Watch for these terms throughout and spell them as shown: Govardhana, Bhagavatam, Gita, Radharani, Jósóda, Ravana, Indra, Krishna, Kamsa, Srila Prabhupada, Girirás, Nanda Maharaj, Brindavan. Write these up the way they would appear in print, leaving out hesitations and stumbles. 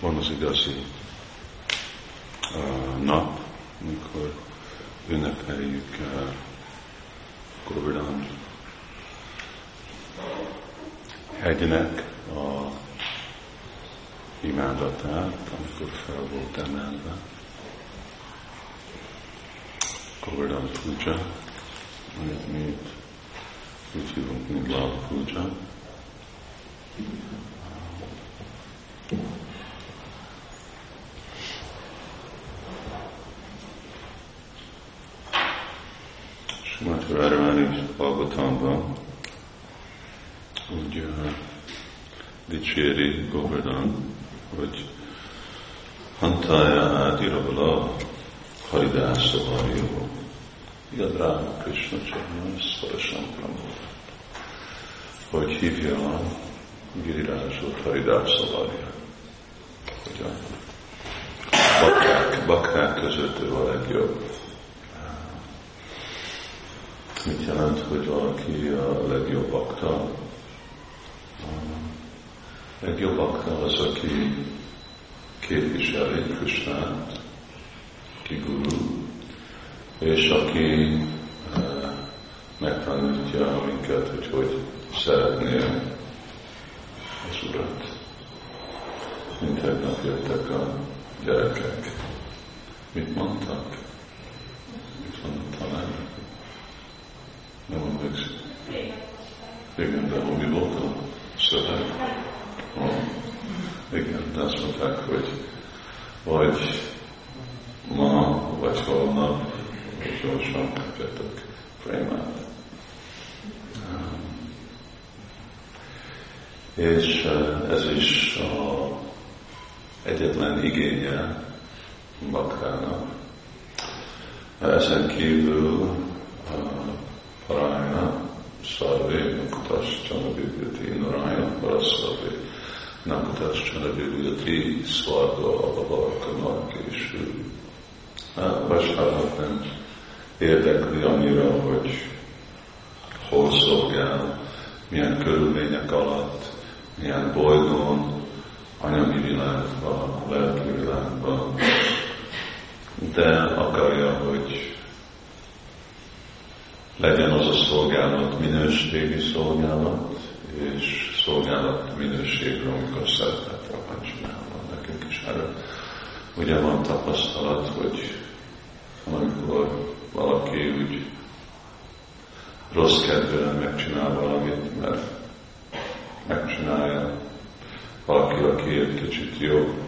van az igazi nap, amikor ünnepeljük Govardhana hegynek a imádatát, amikor fel volt emelve. Govardhana Puja, amit mi úgy hívunk, mint Lal Puja. Srimati Radharani Bhagavatamban úgy dicséri Govardhana, hogy Hantája Ádirabala Haridásza Varjó Igaz rá Krishna Csarna Szorosan Pramóra, hogy hívja a Girirázot Haridásza Varjó, hogy a bakták között ő a legjobb. Mit jelent, hogy valaki a legjobb bakta? A legjobb bakta az, aki képviseli Krishnát, aki guru, és aki megtanítja minket, hogy szeretnél az Urat. Mint tegnap jöttek a gyerekek. Mit mondtak? Mit mondott a lány? Nem emlékszem. Igen, de mi volt a szöveg? Igen, de azt mondták, hogy vagy ma, vagy holnap, hogy gyorsan kapjátok prémát. És ez is az egyetlen igénye baktának. Ezen kívül Parayana, Sarve, Nakutas, Csanavidviti, Narayana, Parasarve, Nakutas, Csanavidviti, Szvarga, Alavarka, Narkésű. Vasárnap nem érdekli annyira, hogy hol szolgál, milyen körülmények alatt, milyen bolygón, anyagi világban, lelki világban, de akarja, hogy legyen az a szolgálat minőségi szolgálat, és szolgálat minőségre, amikor szeretettel van csinálva. Nekünk is erre ugye van tapasztalat, hogy amikor valaki úgy rossz kedvűen megcsinál valamit, mert megcsinálja, valaki, aki egy kicsit jó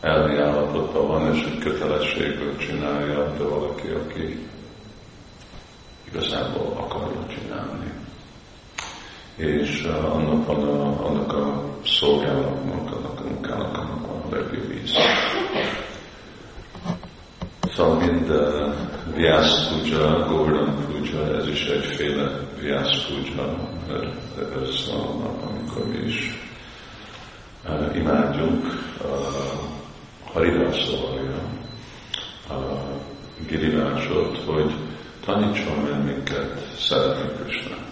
elmi állapotban van, és egy kötelességből csinálja, de valaki, aki igazából akarja csinálni. És annak a szolgálatnak, annak a munkának a legjobb. Szóval mind Vyász Puja, Govardhana Puja, ez is egyféle Vyász Puja, ez a nap, amikor mi is imádjuk Haridászavarja, Girirásot, hogy tanítson meg minket szeretni Krishnát.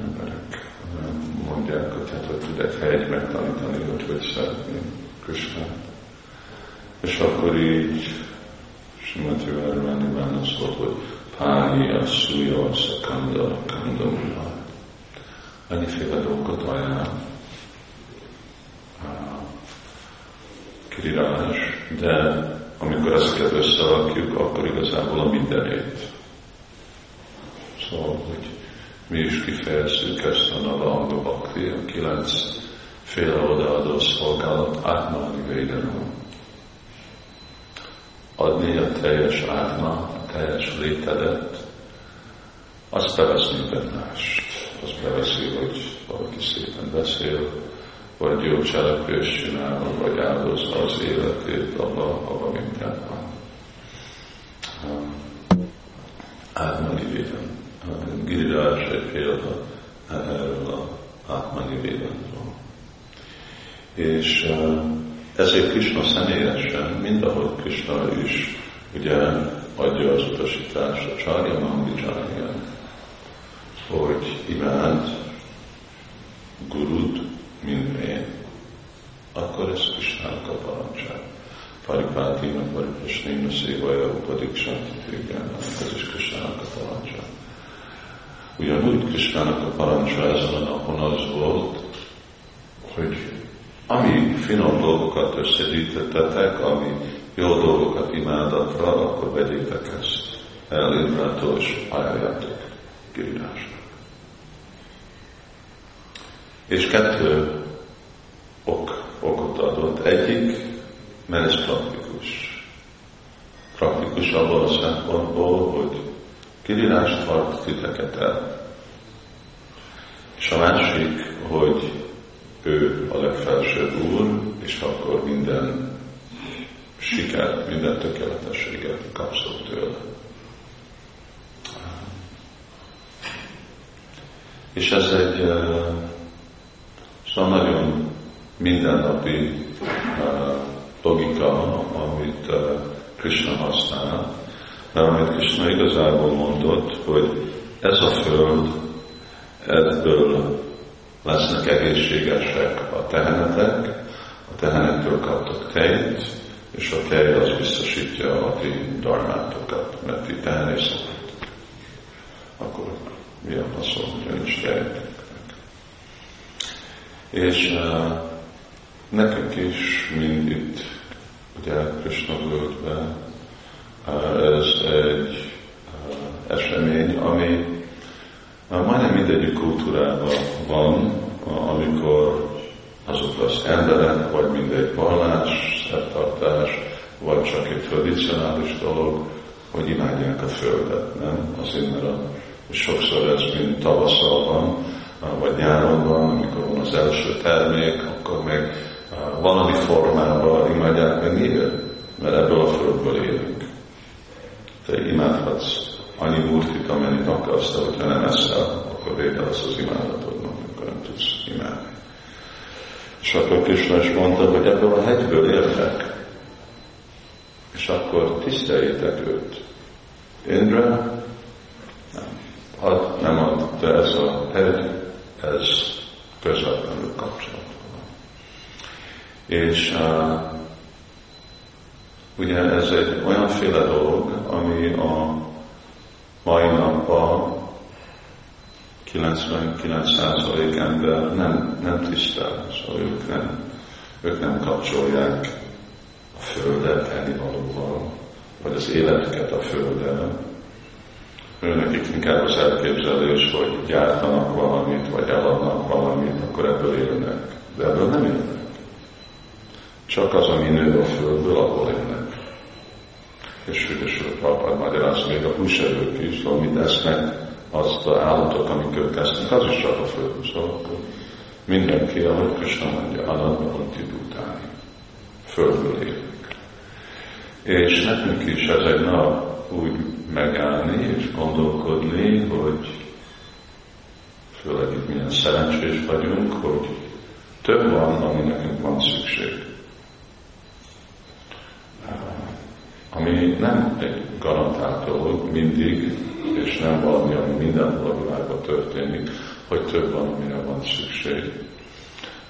Emberek mondják, hogy hát, hogy tud egy helyet megtanítani, hogy szeretni Krishnát. És akkor így Srimati Radharani válaszol, hogy Pálya, Szúja, Szakanda, Kandamula. Ennyiféle dolgot ajánl Girirás, de amikor ezeket összerakjuk, akkor igazából a mindenét. Szóval, hogy mi is kifejezzük ezt a Navanga Bhakti, a 9 féle odaadó szolgálat átmani védelem. Adni a teljes átma, a teljes létedet, azt beveszni bennást. Az beveszi, hogy valaki szépen beszél, vagy jó cselekvést csinál, vagy áldozza az életét abba mindent van. Átmani védelem. Girirás egy példa erről az átmani védelemről. És ezért Krishna személyesen, mindahogy Krishna is ugye adja az utasítást a csárja, hogy imád Paripátinak, vagy Krisnéna szévaja, upadiksáti végjának, ez is Krisnának a parancsa. Ugyanúgy Krisnának a parancsa ezen a napon az volt, hogy ami finom dolgokat összegyűjtettetek, ami jó dolgokat imádatra, akkor vegyétek ezt el Indrától, és ajánljátok Girirásnak. És kettő okot adott. Egyik, mert ez praktikus. Praktikus abban a szempontból, hogy Girirás tart titeket el. És a másik, hogy ő a legfelsőbb úr, és akkor minden sikert, minden tökéletességet kapszol tőle. És ez egy szóval nagyon mindennapi logika, amit Krishna használ, de amit Krishna igazából mondott, hogy ez a föld, ebből lesznek egészségesek a tehenetek, a tehenektől kaptok tejet, és a tej az biztosítja a ti dharmátokat, mert ti tehenészek. Akkor mi a faszom, hogy nincs tejet? És nekünk is, mind itt, ugye Krishna völgyben, ez egy esemény, ami majdnem mindegyik kultúrában van, amikor azok az emberek, vagy mindegy vallás, szertartás, vagy csak egy tradicionális dolog, hogy imádják a Földet, nem? Azért, mert sokszor ez mind tavasszal van, vagy nyáron van, amikor van az első termék, akkor még valami formában imádják meg miért? Mert ebből a földből élünk. Te imádhatsz annyi murtit, amennyit akarsz, de hogyha nem eszel, akkor vége lesz az imádatodnak, amikor nem tudsz imádni. És akkor Krishna is mondta, hogy ebből a hegyből éltek, és akkor tiszteljétek őt. Indra ad, nem ad, de ez a hegy, ez közvetlenül kapcsolatban van. És ugye ez egy olyanféle dolog, ami a mai napban 99% ember nem tisztel, szóval ők nem kapcsolják a földet ennivalóval, vagy az életüket a földdel. Őnekik inkább az elképzelés, hogy gyártanak valamit, vagy eladnak valamit, akkor ebből élnek. De ebből nem élnek. Csak az, ami nő a földből, abból élnek. És Srila Prabhupada magyaráz még a húserők is, amit esznek, azt a állatok, amikől tesznek, az is csak a földből. Szóval mindenki, ahogy Krishna mondja, anadnakon tibutáni. Földből élnek. És nekünk is ez egy nap úgy megállni és gondolkodni, hogy főleg itt milyen szerencsés vagyunk, hogy több van, ami nekünk van szükség. Ami nem egy garantált dolog mindig, és nem valami, ami mindenhol a világban történik, hogy több van, amire van szükség.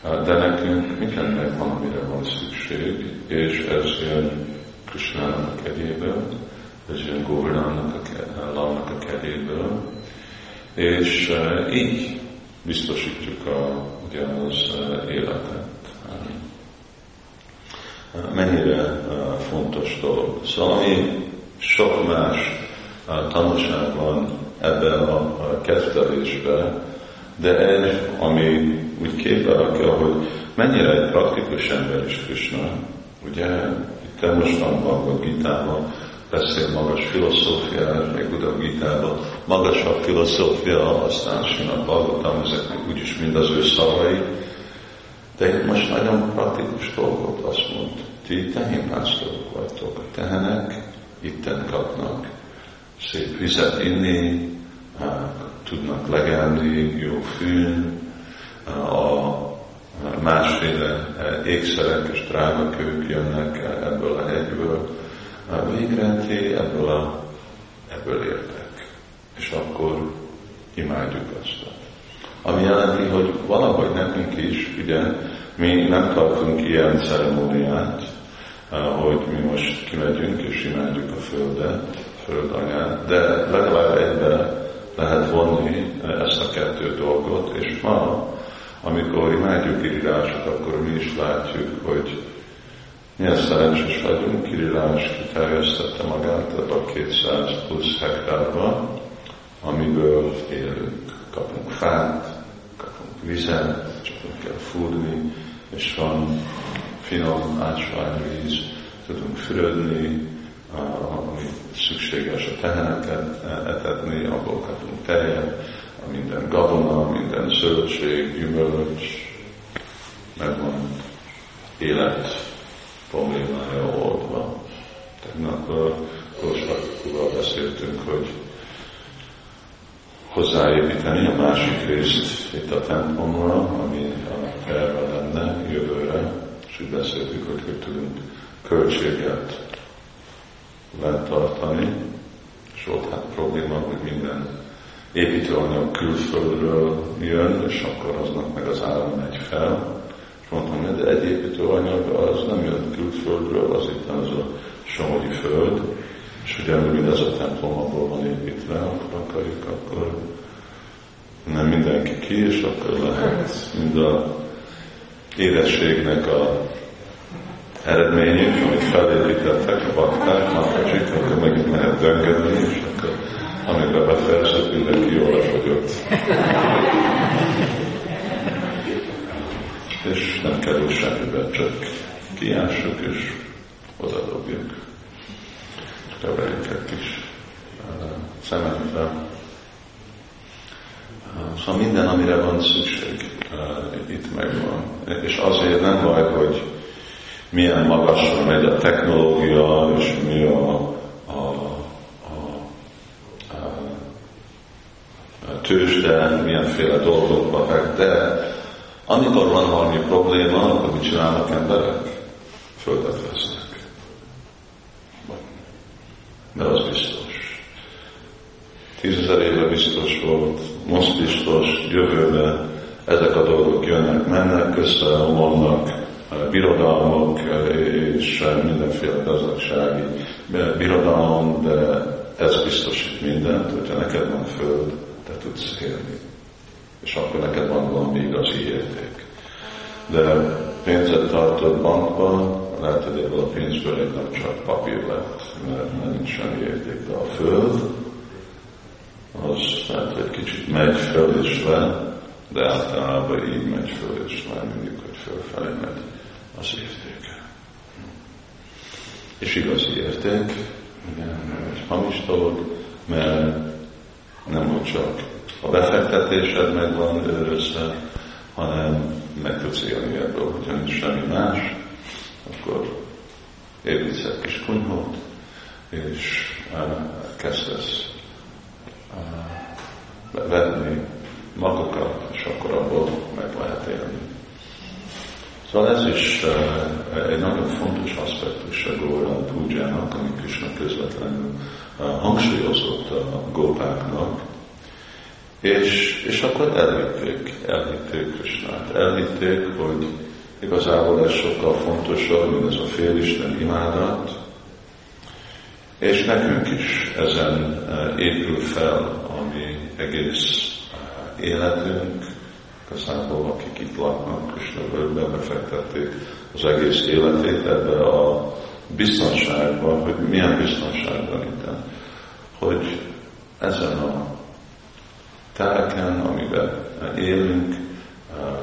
De nekünk mindennek van, amire van szükség, és ez jön Krishnának egyéből, ez jön Govardhánának a kegyéből, és így biztosítjuk az életet. Mennyire fontos dolog. Szóval ami sok más tanulság van ebben a kezdelésben, de egy, ami úgy képelakja, hogy mennyire egy praktikus ember is Krishna, ugye itt mostanában a Gitában beszél magas filozófiára, meg Buddha Gitában magasabb filozófia, aztán Srimad Bhagavatam, ezek meg úgyis mind az ő szavai, de itt most nagyon praktikus dolgot azt mond, ti tehénpásztorok vagytok, a tehenek itten kapnak szép vizet inni, tudnak legelni, jó fűn, a másféle ékszerek és drágakők jönnek ebből a hegyből, végre ti ebből éltek. És akkor imádjuk azt. Ami jelenti, hogy valahogy nekünk is, ugye, mi nem tartunk ilyen ceremóniát, hogy mi most kimegyünk és imádjuk a Földet, Földanyát, de legalább egybe lehet vonni ezt a kettő dolgot, és ma, amikor imádjuk Girirásot, akkor mi is látjuk, hogy milyen szerencsés vagyunk, Girirás kiterjesztette magát a 200 plusz hektárba, amiből élünk. Kapunk fát, kapunk vizet, csak kell fúrni, és van finom ásványvíz, tudunk fürödni, ami szükséges a teheneket etetni, abból kapunk tejet, minden gabona, minden zöldség, gyümölcs, megvan élet problémája oldva. Tegnap Kósakúval beszéltünk, hogy hozzáépíteni a másik részt itt a templomra, ami a terve lenne jövőre, és így beszéltük, hogy tudunk költséget letartani, és ott hát probléma, hogy minden építőanyag külföldről jön, és akkor aznak meg az ára megy fel. És mondtam, hogy de egy építőanyag az nem jön külföldről, az itt az a somogyi föld, és ugye mindez a templom abból van építve, akkor akarjuk, akkor nem mindenki ki, és akkor lehet mind az érességnek a eredményét, amit felépítettek a bakták, már kicsit, akkor megint lehet döngedni, és akkor amikre befejezett, mindenki jól lefogyott. És nem kerül semmiben, csak kiássuk és odadobjuk. Keverjük egy kis szemetre. Szóval minden, amire van szükség, itt megvan. És azért nem baj, hogy milyen magasra megy a technológia, és mi a tőzsde, milyenféle dolgokba de amikor van valami probléma, akkor mit csinálnak emberek? Földet vesznek. De az biztos. 10 000 éve biztos volt, most biztos, jövőben ezek a dolgok jönnek, mennek, összeomolnak, birodalmak és mindenféle gazdasági birodalom, de ez biztosít mindent, hogyha neked van föld, te tudsz élni. És akkor neked van valami igazi érték. De pénzet tartod bankban, lehet, hogy ebből a pénzből egy nap csak papír lett, mert nincs semmi érték, de a föld, az lehet, hogy kicsit megy föl és le, de általában így megy föl és le, mindig, hogy fölfelé megy az értéke. És igazi érték, igen, egy hamis dolog, mert nem csak a befektetésed megvan őrözve, hanem meg tudsz élni ebből, hogyha nincs semmi más, akkor építsz egy kis kunyhót, és kezdesz venni magokat, és akkor abból meg lehet élni. Szóval ez is egy nagyon fontos aspektus a Góra Púdzsának, amit Krishna közvetlenül hangsúlyozott a gópáknak, és akkor elhitték Krishnát, elhitték, hogy igazából ez sokkal fontosabb, mint ez a félisten imádat, és nekünk is ezen épül fel a mi egész életünk, igazából akik itt laknak, Krishnaből befektették az egész életét ebbe a biztonságban, hogy milyen biztonságban itt, hogy ezen a tárken, amiben élünk,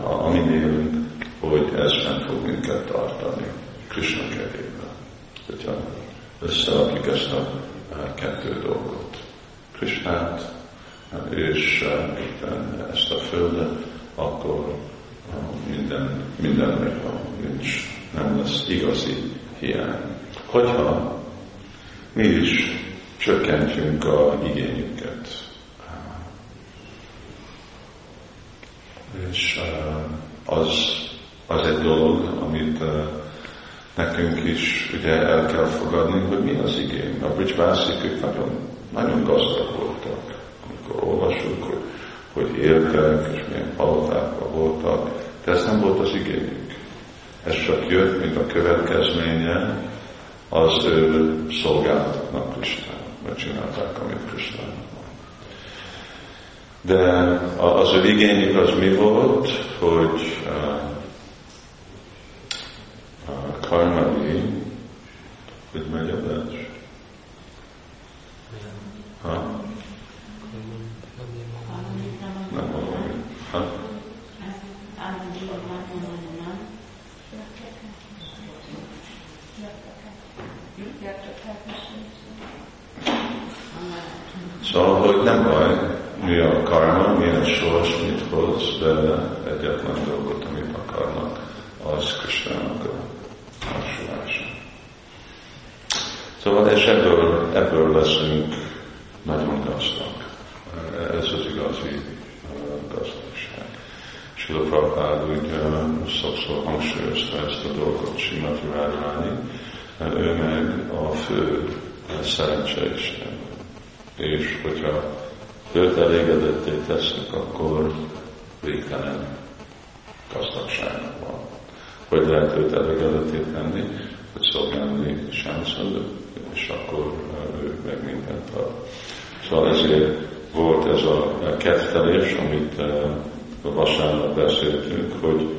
amin élünk, hogy ez sem fog minket tartani Krishna kegyében. Hogyha összerakjuk ezt a kettő dolgot. Krishnát és ezt a földet, akkor minden megvan, nem lesz igazi hiány. Hogyha mi is csökkentjünk a igényünket, és az egy dolog, amit nekünk is ugye el kell fogadni, hogy mi az igény. A bricbászikük nagyon, nagyon gazdag voltak, amikor olvasunk, hogy éltek, és milyen palotákban voltak, de ez nem volt az igényük. Ez csak jött, mint a következménye az ő szolgáltatnak Krisnának, mert csinálták, amit Krisnának. De az ő igényük az mi volt, hogy Karmali, hogy megy a vers? Nem valami. Szóval, hogy nem baj, mi a karma, milyen sors, mit hoz, de egyetlen dolgot, amit akarnak, az Krisnának a társulása. Szóval, és ebből leszünk nagyon gazdag. Ez az igazi gazdagság. Srila Prabhupada úgy sokszor hangsúlyozta ezt a dolgot Srimati Radharani, ő meg a fő szerencseiség. És hogyha őt elégedetté tesznek, akkor végtelen gazdagságnak van. Hogy lehet őt elégedetté tenni, hogy szolgálni sáncad, és akkor ő meg mindent ad. Szóval ezért volt ez a kettelés, amit vasárnap beszéltünk, hogy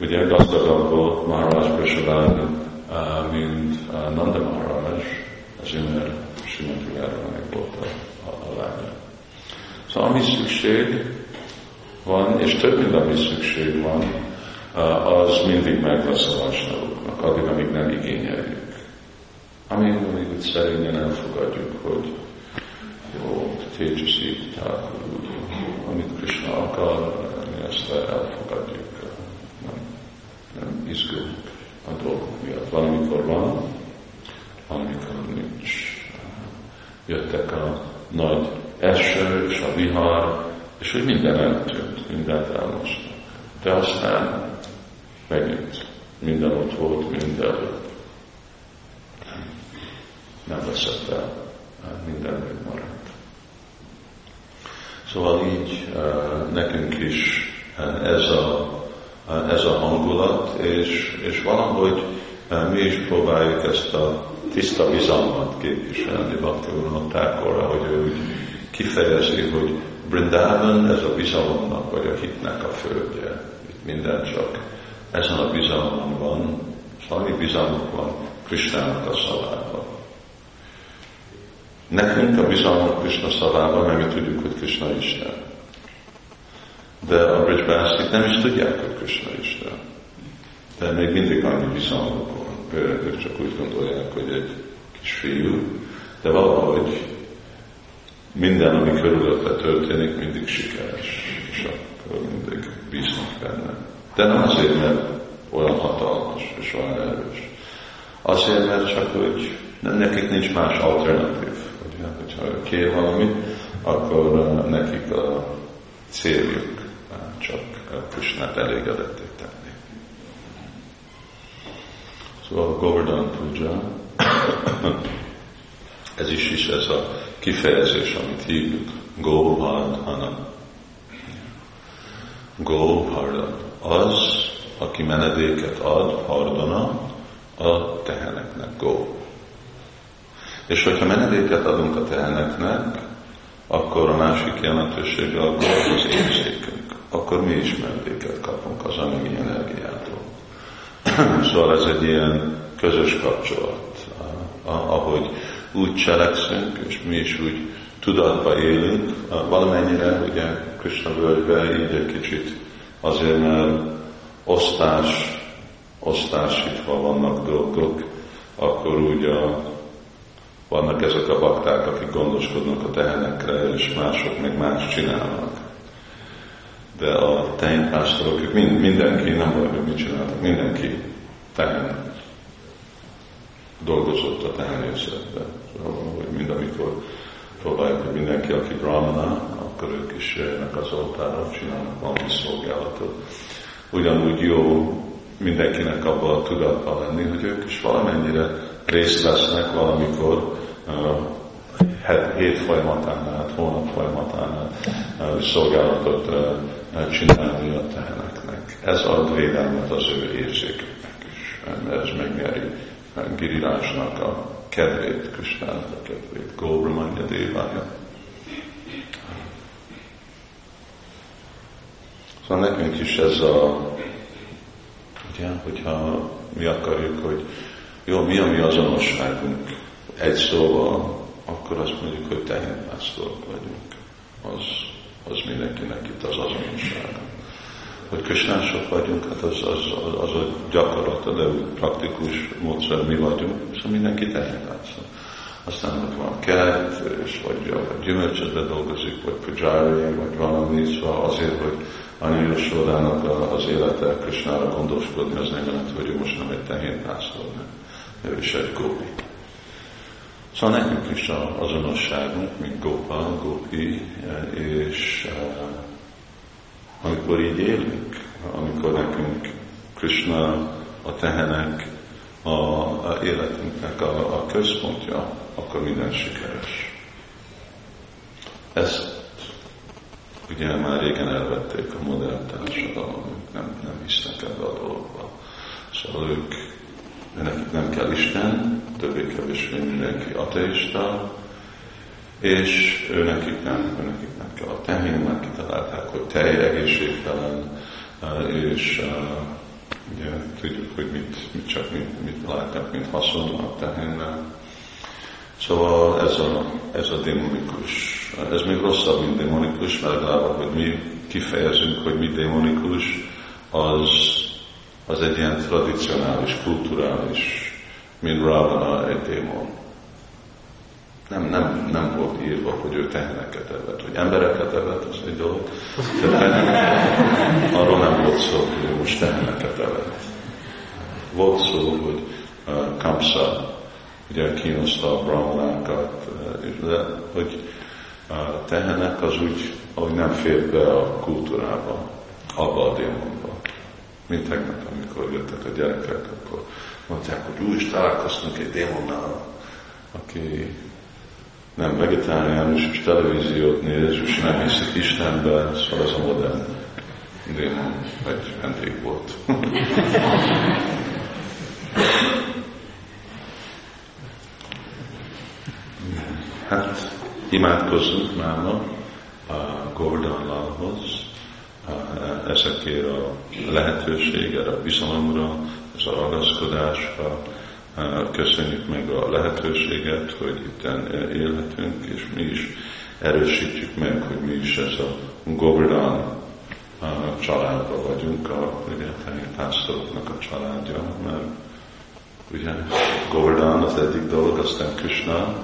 ugye gazdagabb volt Maharaj Krishnalal, mint Nanda Maharaj, azért mert Srimati Radharani volt a lánya. Szóval ami szükség van, és több mint ami szükség van, az mindig meg lesz a vasnavoknak, addig, amíg nem igényeljük. Amíg úgy szerényen elfogadjuk, hogy jó, tégyesít, tárgyul, amit Krishna akar, mi ezt elfogadjuk. Nem izgulunk a dolgok miatt. Valamikor van, amikor nincs. Jöttek a nagy eső és a vihar, és hogy minden eltűnt, mindent elmostak. De aztán megint minden ott volt, minden nem veszett el, minden megmaradt. Szóval így nekünk is ez a hangulat, és valahogy mi is próbáljuk ezt a tiszta bizalmat képviselni. Bhakti úrnották orra, hogy ő úgy kifejezi, hogy Brindavan ez a bizalomnak, vagy a hitnek a földje. Itt minden csak ezen a bizalmon van, valami bizalmuk van Krishnának a szavában. Nekünk a bizalmunk Krishna szavában, mert mi tudjuk, hogy Krishna Isten. De a bridgebászik nem is tudják, hogy Krishna Isten. De még mindig annyi bizalmuk van. Ők csak úgy gondolják, hogy egy kisfiú, de valahogy minden, ami körülötte történik, mindig sikeres, és akkor mindig bíznak benne. De nem azért, mert olyan hatalmas és olyan erős. Azért, mert csak hogy nekik nincs más alternatív. Hogyha kér valami, akkor nekik a céljuk csak Krishnát elégedetté tenni. Szóval Govardhana Puja, ez is ez a kifejezés, amit hívjuk, Govardhana. Govardhana, az, aki menedéket ad, Hardana, a teheneknek, Go. És hogyha menedéket adunk a teheneknek, akkor a másik jelentősége a Go az érzékünk. Akkor mi is menedéket kapunk az anyagi energiától. Szóval ez egy ilyen közös kapcsolat, ahogy úgy cselekszünk, és mi is úgy tudatba élünk, valamennyire, ugye Krishna völgyben így egy kicsit azért, mert osztásítva vannak dolgok, akkor úgy vannak ezek a bakták, akik gondoskodnak a tehenekre, és mások meg más csinálnak. De a tehenpásztorok, ők mindenki, nem valami mit csináltak, mindenki tehen dolgozott a tehenészetben. Mind amikor próbáljuk, hogy mindenki, aki brahmana, akkor ők is jönnek az oltára, csinálnak valami szolgálatot. Ugyanúgy jó mindenkinek abban a tudatban lenni, hogy ők is valamennyire részt vesznek valamikor, hét folyamatán át, hónap folyamatán át szolgálatot csinálni a teheneknek. Ez ad védelmet az ő érzéküknek is. Ez megnyeri Girirásnak a kedvét, Krishnának a kedvét, Govardhana dévája. Szóval nekünk is ez a, ugye, hogyha mi akarjuk, hogy jó, mi a mi azonosságunk egy szóval, akkor azt mondjuk, hogy tehénvászlók vagyunk. Az mindenkinek itt az azonossága. Hogy Krishnások vagyunk, hát az a gyakorlata, de úgy praktikus módszer mi vagyunk, szóval mindenki tehénvászló. Aztán ott van kert, és vagy gyümölcsödbe dolgozik, vagy pujári, vagy valami, szóval azért, hogy Anya Jósódának az élete Krishnára gondoskodni, az nem jelent, hogy ő most nem egy tehénvászló, ő is egy gópi. Szóval nekünk is az azonosságunk, mint gópa, gópi, és amikor így élünk, amikor nekünk Krishna a tehenek a életünknek a központja, akkor minden sikeres. Ezt ugye már régen elvették a modern társadalom, nem hisznek ebbe a dologba. Szóval ők, nekik nem kell Isten, többé-kevésbé mindenki ateista, és nekik nem kell a tehén, már kitalálták, hogy tej egészségtelen, és ugye, tudjuk, hogy mit látnak, mint haszon a tehénnel. Szóval ez a démonikus. Ez még rosszabb, mint démonikus, mert legalább, hogy mi kifejezünk, hogy mi démonikus, az egy ilyen tradicionális, kulturális, mint Ravana egy démon. Nem volt írva, hogy ő teheneket evett, hogy embereket evett, az egy dolog. Arról nem volt szó, hogy ő most teheneket evett. Volt szó, hogy Kamsa, ugye kínoszta a brahmanákat, hogy a tehenek az úgy, ahogy nem fér be a kultúrába, abba a démonba. Mint tegnap, amikor jöttek a gyerekek, akkor mondták, hogy úgy is találkoztunk egy démonnal, aki nem vegetáriánus, és televíziót néz, és nem hiszik Istenben, szóval ez a modern démon, vagy vendég volt. Hát, imádkozzunk máma a Govardhanhoz, ezekért a lehetőségre, a bizalomra, ez a ragaszkodásra. Köszönjük meg a lehetőséget, hogy itt élhetünk, és mi is erősítjük meg, hogy mi is ez a Govardhana családban vagyunk, a pásztoroknak a családja, mert ugye Govardhana az egyik dolog, aztán Krishna,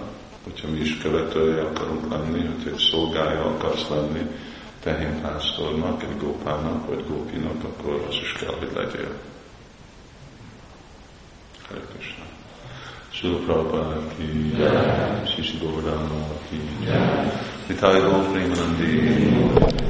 hogyha mi is követője akarunk lenni, hogyha egy szolgája akarsz lenni, tehénpásztornak, egy gópának, vagy gópinak, akkor az is kell, hogy legyél. Hare Krishna. Srila Prabhupada ki jai, Sisi Govardhana ki jai, Nitai Gopri Nandi.